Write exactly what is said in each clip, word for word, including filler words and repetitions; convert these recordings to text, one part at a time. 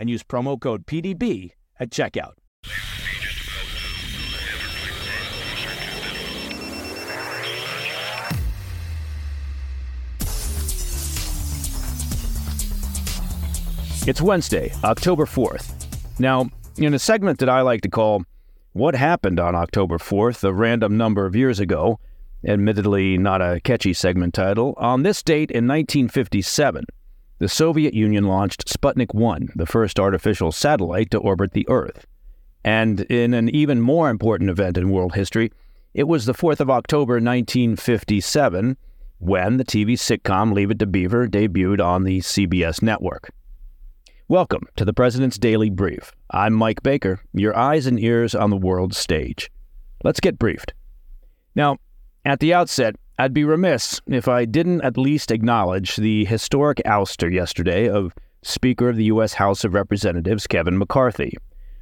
and use promo code P D B at checkout. It's Wednesday, October fourth. Now, in a segment that I like to call What Happened on October fourth, a random number of years ago, admittedly not a catchy segment title, on this date in nineteen fifty-seven, the Soviet Union launched Sputnik one, the first artificial satellite to orbit the Earth. And in an even more important event in world history, it was the fourth of October nineteen fifty-seven when the T V sitcom Leave it to Beaver debuted on the C B S network. Welcome to the President's Daily Brief. I'm Mike Baker, your eyes and ears on the world stage. Let's get briefed. Now, at the outset, I'd be remiss if I didn't at least acknowledge the historic ouster yesterday of Speaker of the U S. House of Representatives Kevin McCarthy.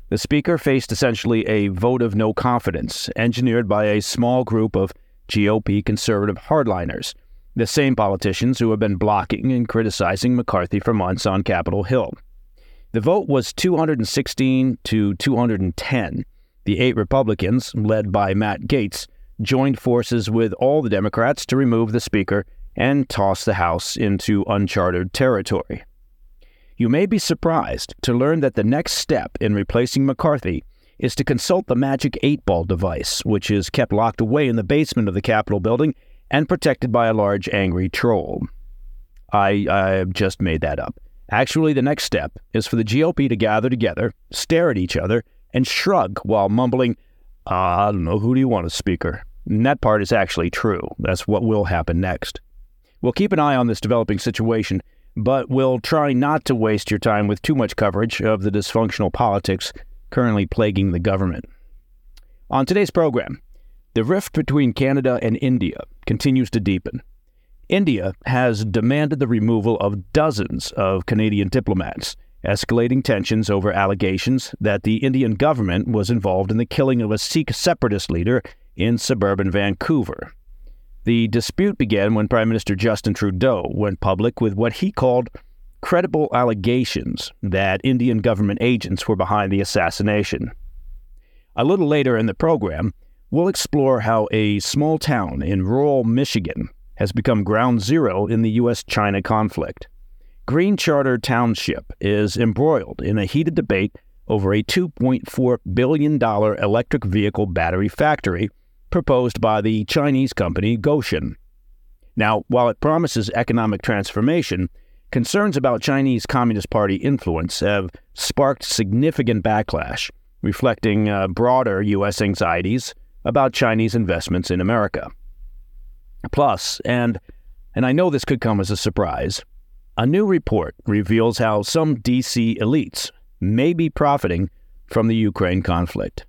The Speaker faced essentially a vote of no confidence, engineered by a small group of G O P conservative hardliners, the same politicians who have been blocking and criticizing McCarthy for months on Capitol Hill. The vote was two hundred sixteen to two hundred ten. The eight Republicans, led by Matt Gaetz, joined forces with all the Democrats to remove the Speaker and toss the House into uncharted territory. You may be surprised to learn that the next step in replacing McCarthy is to consult the magic eight-ball device, which is kept locked away in the basement of the Capitol building and protected by a large angry troll. I, I just made that up. Actually, the next step is for the G O P to gather together, stare at each other, and shrug while mumbling, I don't know, who do you want as Speaker? And that part is actually true. That's what will happen next. We'll keep an eye on this developing situation, but we'll try not to waste your time with too much coverage of the dysfunctional politics currently plaguing the government. On today's program, the rift between Canada and India continues to deepen. India has demanded the removal of dozens of Canadian diplomats, escalating tensions over allegations that the Indian government was involved in the killing of a Sikh separatist leader in suburban Vancouver. The dispute began when Prime Minister Justin Trudeau went public with what he called credible allegations that Indian government agents were behind the assassination. A little later in the program, we'll explore how a small town in rural Michigan has become ground zero in the U S China conflict. Green Charter Township is embroiled in a heated debate over a two point four billion dollars electric vehicle battery factory proposed by the Chinese company Gotion. Now, while it promises economic transformation, concerns about Chinese Communist Party influence have sparked significant backlash, reflecting uh, broader U S anxieties about Chinese investments in America. Plus, and, and I know this could come as a surprise, a new report reveals how some D C elites may be profiting from the Ukraine conflict.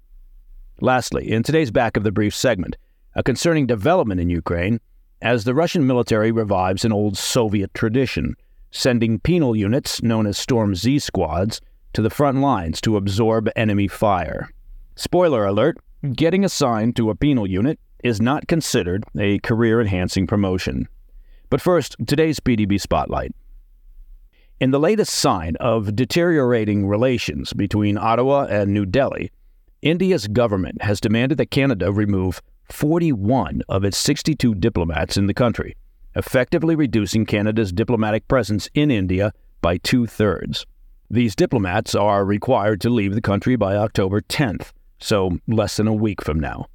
Lastly, in today's Back of the Brief segment, a concerning development in Ukraine as the Russian military revives an old Soviet tradition, sending penal units known as Storm Z squads to the front lines to absorb enemy fire. Spoiler alert, getting assigned to a penal unit is not considered a career-enhancing promotion. But first, today's P D B Spotlight. In the latest sign of deteriorating relations between Ottawa and New Delhi, India's government has demanded that Canada remove forty-one of its sixty-two diplomats in the country, effectively reducing Canada's diplomatic presence in India by two-thirds. These diplomats are required to leave the country by October tenth, so less than a week from now.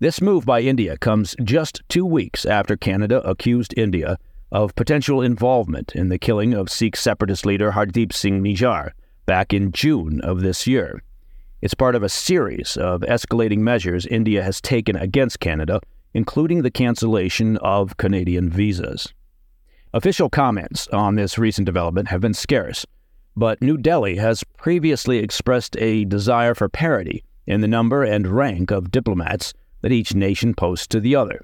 This move by India comes just two weeks after Canada accused India of potential involvement in the killing of Sikh separatist leader Hardeep Singh Nijjar back in June of this year. It's part of a series of escalating measures India has taken against Canada, including the cancellation of Canadian visas. Official comments on this recent development have been scarce, but New Delhi has previously expressed a desire for parity in the number and rank of diplomats that each nation posts to the other.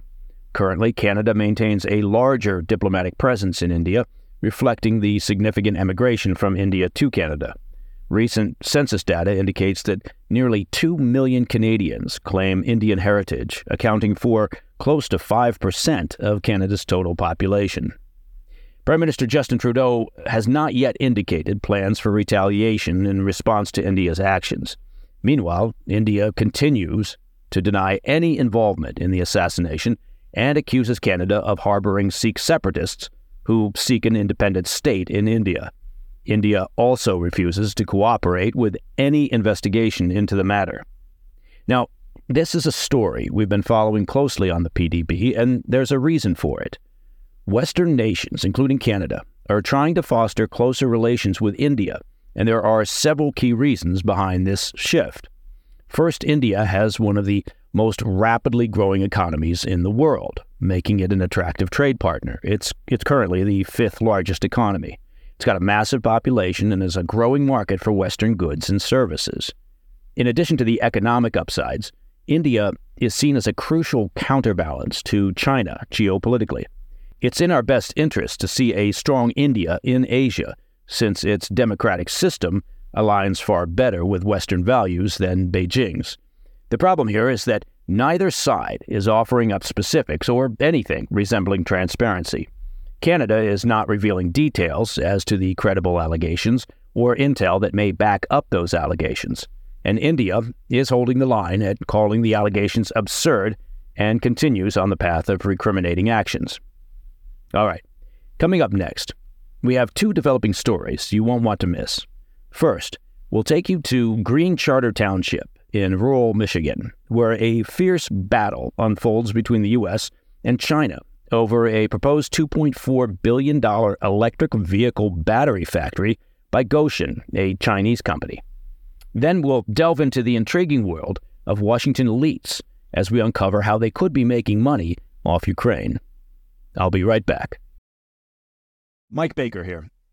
Currently, Canada maintains a larger diplomatic presence in India, reflecting the significant emigration from India to Canada. Recent census data indicates that nearly two million Canadians claim Indian heritage, accounting for close to five percent of Canada's total population. Prime Minister Justin Trudeau has not yet indicated plans for retaliation in response to India's actions. Meanwhile, India continues to deny any involvement in the assassination and accuses Canada of harboring Sikh separatists who seek an independent state in India. India also refuses to cooperate with any investigation into the matter. Now, this is a story we've been following closely on the P D B, and there's a reason for it. Western nations, including Canada, are trying to foster closer relations with India, and there are several key reasons behind this shift. First, India has one of the most rapidly growing economies in the world, making it an attractive trade partner. It's, it's currently the fifth largest economy. It's got a massive population and is a growing market for Western goods and services. In addition to the economic upsides, India is seen as a crucial counterbalance to China geopolitically. It's in our best interest to see a strong India in Asia, since its democratic system aligns far better with Western values than Beijing's. The problem here is that neither side is offering up specifics or anything resembling transparency. Canada is not revealing details as to the credible allegations or intel that may back up those allegations. And India is holding the line at calling the allegations absurd and continues on the path of recriminating actions. All right, coming up next, we have two developing stories you won't want to miss. First, we'll take you to Green Charter Township in rural Michigan, where a fierce battle unfolds between the U S and China over a proposed two point four billion dollars electric vehicle battery factory by Gotion, a Chinese company. Then we'll delve into the intriguing world of Washington elites as we uncover how they could be making money off Ukraine. I'll be right back. Mike Baker here.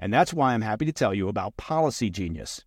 And that's why I'm happy to tell you about Policy Genius.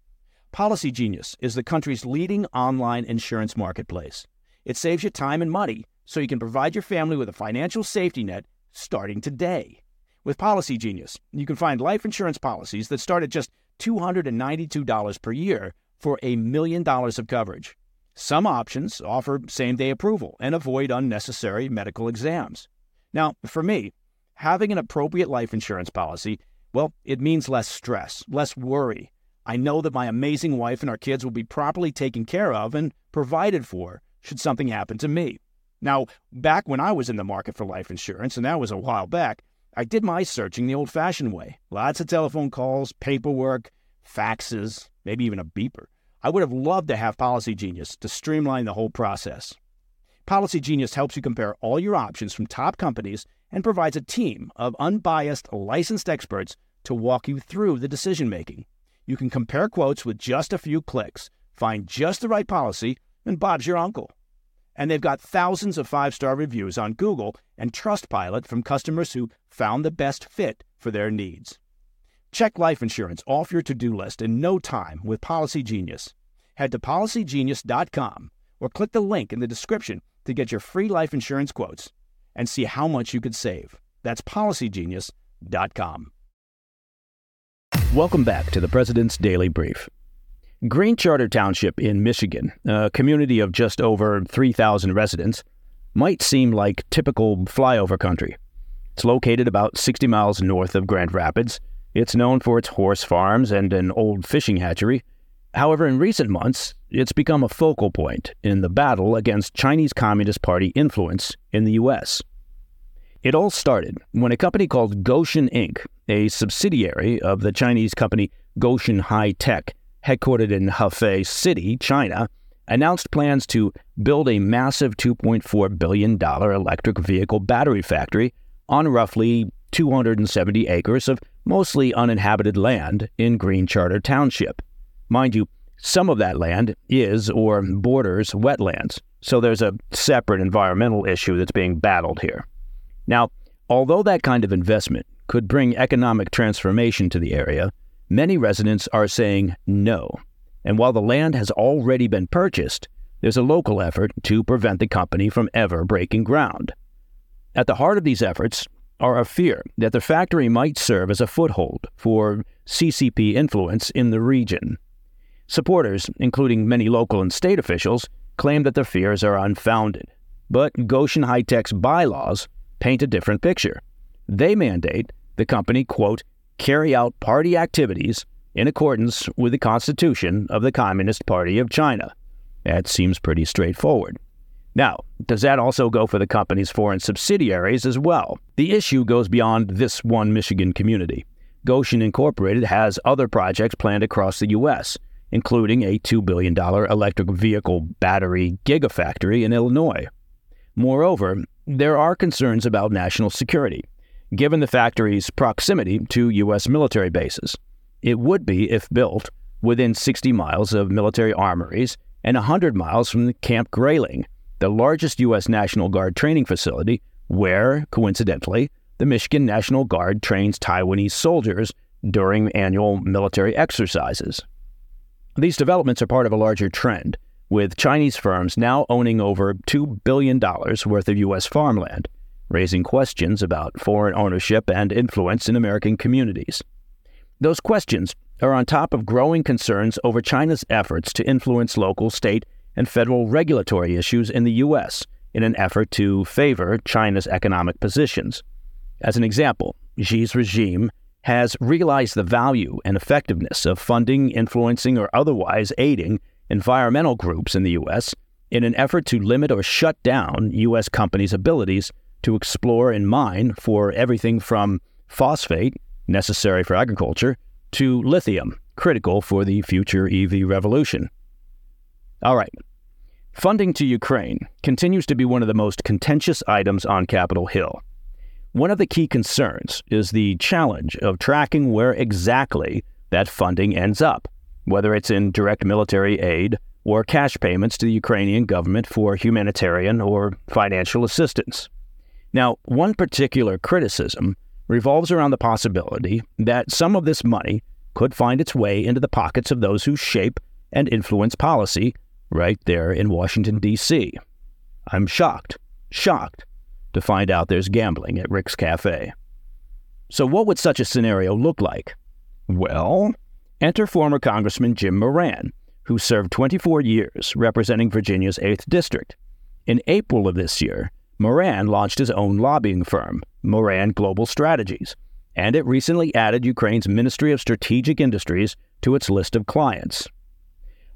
Policy Genius is the country's leading online insurance marketplace. It saves you time and money, so you can provide your family with a financial safety net starting today. With Policy Genius, you can find life insurance policies that start at just two hundred ninety-two dollars per year for a million dollars of coverage. Some options offer same-day approval and avoid unnecessary medical exams. Now, for me, having an appropriate life insurance policy, well, it means less stress, less worry. I know that my amazing wife and our kids will be properly taken care of and provided for should something happen to me. Now, back when I was in the market for life insurance, and that was a while back, I did my searching the old-fashioned way. Lots of telephone calls, paperwork, faxes, maybe even a beeper. I would have loved to have Policy Genius to streamline the whole process. Policy Genius helps you compare all your options from top companies and provides a team of unbiased, licensed experts to walk you through the decision-making. You can compare quotes with just a few clicks, find just the right policy, and Bob's your uncle. And they've got thousands of five-star reviews on Google and Trustpilot from customers who found the best fit for their needs. Check life insurance off your to-do list in no time with Policy Genius. Head to policy genius dot com or click the link in the description to get your free life insurance quotes and see how much you could save. That's policy genius dot com. Welcome back to The President's Daily Brief. Green Charter Township in Michigan, a community of just over three thousand residents, might seem like typical flyover country. It's located about sixty miles north of Grand Rapids. It's known for its horse farms and an old fishing hatchery. However, in recent months, it's become a focal point in the battle against Chinese Communist Party influence in the U S. It all started when a company called Gotion Incorporated, a subsidiary of the Chinese company Gotion High Tech, headquartered in Hefei City, China, announced plans to build a massive two point four billion dollars electric vehicle battery factory on roughly two hundred seventy acres of mostly uninhabited land in Green Charter Township. Mind you, some of that land is or borders wetlands, so there's a separate environmental issue that's being battled here. Now, although that kind of investment could bring economic transformation to the area, many residents are saying no. And while the land has already been purchased, there's a local effort to prevent the company from ever breaking ground. At the heart of these efforts are a fear that the factory might serve as a foothold for C C P influence in the region. Supporters, including many local and state officials, claim that their fears are unfounded. But Gotion High Tech's bylaws paint a different picture. They mandate the company, quote, carry out party activities in accordance with the Constitution of the Communist Party of China. That seems pretty straightforward. Now, does that also go for the company's foreign subsidiaries as well? The issue goes beyond this one Michigan community. Gotion Incorporated has other projects planned across the U S, including a two billion dollars electric vehicle battery gigafactory in Illinois. Moreover, there are concerns about national security, given the factory's proximity to U S military bases. It would be, if built, within sixty miles of military armories and one hundred miles from the Camp Grayling, the largest U S National Guard training facility where, coincidentally, the Michigan National Guard trains Taiwanese soldiers during annual military exercises. These developments are part of a larger trend, with Chinese firms now owning over two billion dollars worth of U S farmland, raising questions about foreign ownership and influence in American communities. Those questions are on top of growing concerns over China's efforts to influence local, state, and federal regulatory issues in the U S in an effort to favor China's economic positions. As an example, Xi's regime has realized the value and effectiveness of funding, influencing, or otherwise aiding environmental groups in the U S in an effort to limit or shut down U S companies' abilities to explore and mine for everything from phosphate, necessary for agriculture, to lithium, critical for the future E V revolution. All right. Funding to Ukraine continues to be one of the most contentious items on Capitol Hill. One of the key concerns is the challenge of tracking where exactly that funding ends up, whether it's in direct military aid or cash payments to the Ukrainian government for humanitarian or financial assistance. Now, one particular criticism revolves around the possibility that some of this money could find its way into the pockets of those who shape and influence policy right there in Washington, D C. I'm shocked, shocked to find out there's gambling at Rick's Cafe. So what would such a scenario look like? Well, enter former Congressman Jim Moran, who served twenty-four years representing Virginia's eighth district. In April of this year, Moran launched his own lobbying firm, Moran Global Strategies, and it recently added Ukraine's Ministry of Strategic Industries to its list of clients.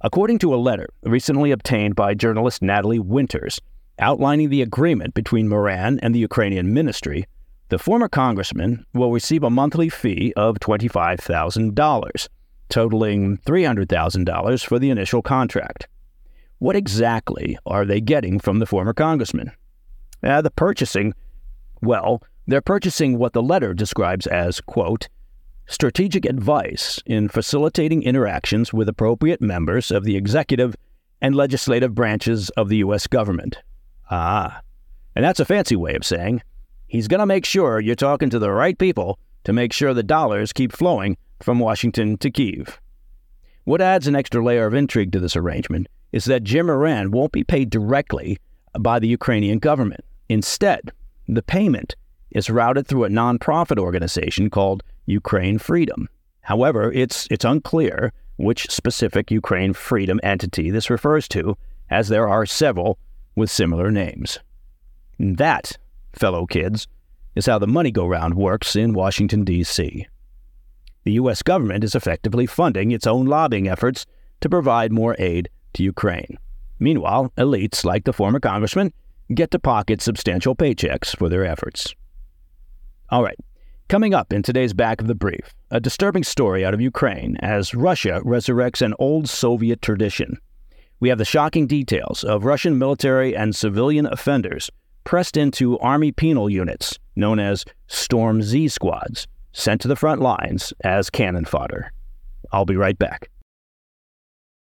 According to a letter recently obtained by journalist Natalie Winters outlining the agreement between Moran and the Ukrainian ministry, the former congressman will receive a monthly fee of twenty-five thousand dollars, totaling three hundred thousand dollars for the initial contract. What exactly are they getting from the former congressman? Uh, the purchasing, well, they're purchasing what the letter describes as, quote, strategic advice in facilitating interactions with appropriate members of the executive and legislative branches of the U S government. Ah, and that's a fancy way of saying he's going to make sure you're talking to the right people to make sure the dollars keep flowing from Washington to Kyiv. What adds an extra layer of intrigue to this arrangement is that Jim Moran won't be paid directly by the Ukrainian government. Instead, the payment is routed through a nonprofit organization called Ukraine Freedom, However, it's it's unclear which specific Ukraine Freedom entity this refers to, as there are several with similar names. And that, fellow kids, is how the money-go-round works in Washington, D C The U S government is effectively funding its own lobbying efforts to provide more aid to Ukraine. Meanwhile, elites like the former congressman get to pocket substantial paychecks for their efforts. All right, coming up in today's Back of the Brief, a disturbing story out of Ukraine as Russia resurrects an old Soviet tradition. We have the shocking details of Russian military and civilian offenders pressed into Army penal units, known as Storm Z squads, sent to the front lines as cannon fodder. I'll be right back.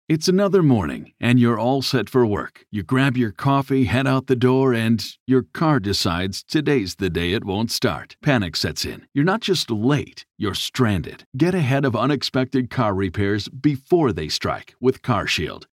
It's another morning, and you're all set for work. You grab your coffee, head out the door, and your car decides today's the day it won't start. Panic sets in. You're not just late, you're stranded. Get ahead of unexpected car repairs before they strike with Car Shield,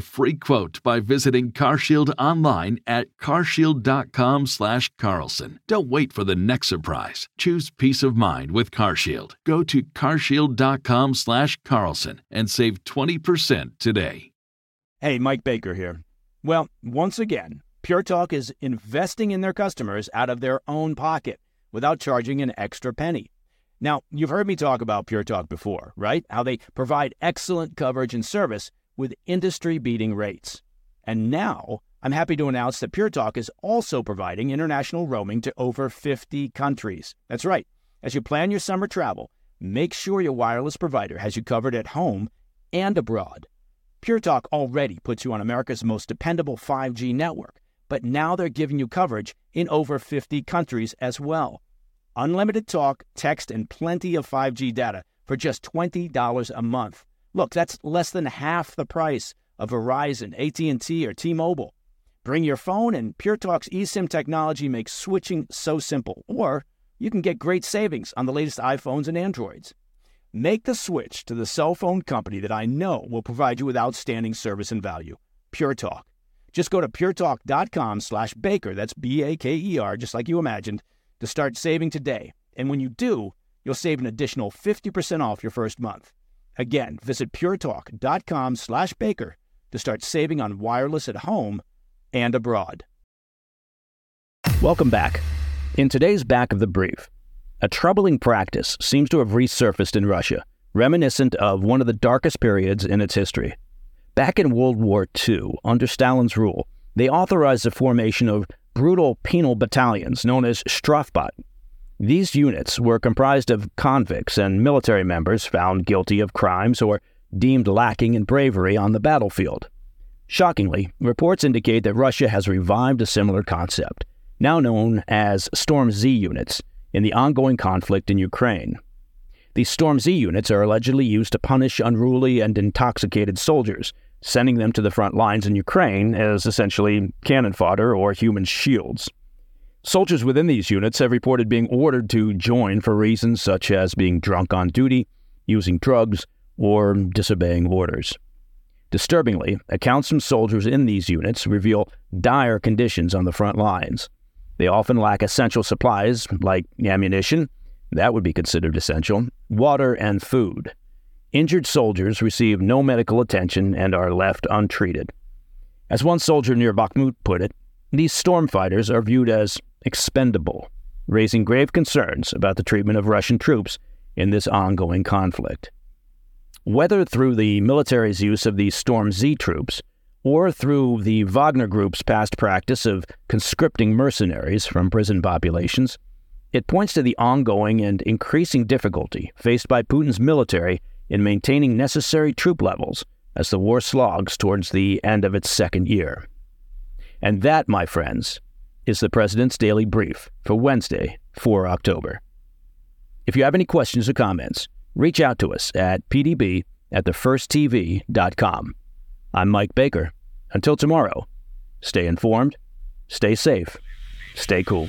free quote by visiting CarShield online at carshield dot com slash Carlson. Don't wait for the next surprise. Choose peace of mind with CarShield. Go to carshield dot com slash Carlson and save twenty percent today. Hey, Mike Baker here. Well, once again, PureTalk is investing in their customers out of their own pocket without charging an extra penny. Now, you've heard me talk about PureTalk before, right? How they provide excellent coverage and service with industry-beating rates. And now, I'm happy to announce that PureTalk is also providing international roaming to over fifty countries. That's right. As you plan your summer travel, make sure your wireless provider has you covered at home and abroad. PureTalk already puts you on America's most dependable five G network, but now they're giving you coverage in over fifty countries as well. Unlimited talk, text, and plenty of five G data for just twenty dollars a month. Look, that's less than half the price of Verizon, A T and T, or T-Mobile. Bring your phone, and PureTalk's eSIM technology makes switching so simple. Or you can get great savings on the latest iPhones and Androids. Make the switch to the cell phone company that I know will provide you with outstanding service and value, PureTalk. Just go to puretalk dot com slash Baker, that's B A K E R, just like you imagined, to start saving today. And when you do, you'll save an additional fifty percent off your first month. Again, visit puretalk dot com slash Baker to start saving on wireless at home and abroad. Welcome back. In today's Back of the Brief, a troubling practice seems to have resurfaced in Russia, reminiscent of one of the darkest periods in its history. Back in World War Two, under Stalin's rule, they authorized the formation of brutal penal battalions known as Strafbot. These units were comprised of convicts and military members found guilty of crimes or deemed lacking in bravery on the battlefield. Shockingly, reports indicate that Russia has revived a similar concept, now known as Storm Z units, in the ongoing conflict in Ukraine. These Storm Z units are allegedly used to punish unruly and intoxicated soldiers, sending them to the front lines in Ukraine as essentially cannon fodder or human shields. Soldiers within these units have reported being ordered to join for reasons such as being drunk on duty, using drugs, or disobeying orders. Disturbingly, accounts from soldiers in these units reveal dire conditions on the front lines. They often lack essential supplies like ammunition, that would be considered essential, water, and food. Injured soldiers receive no medical attention and are left untreated. As one soldier near Bakhmut put it, these storm fighters are viewed as expendable, raising grave concerns about the treatment of Russian troops in this ongoing conflict. Whether through the military's use of these Storm Z troops or through the Wagner Group's past practice of conscripting mercenaries from prison populations, it points to the ongoing and increasing difficulty faced by Putin's military in maintaining necessary troop levels as the war slogs towards the end of its second year. And that, my friends, is the President's Daily Brief for Wednesday, the fourth of October. If you have any questions or comments, reach out to us at p d b at the first t v dot com. I'm Mike Baker. Until tomorrow, stay informed, stay safe, stay cool.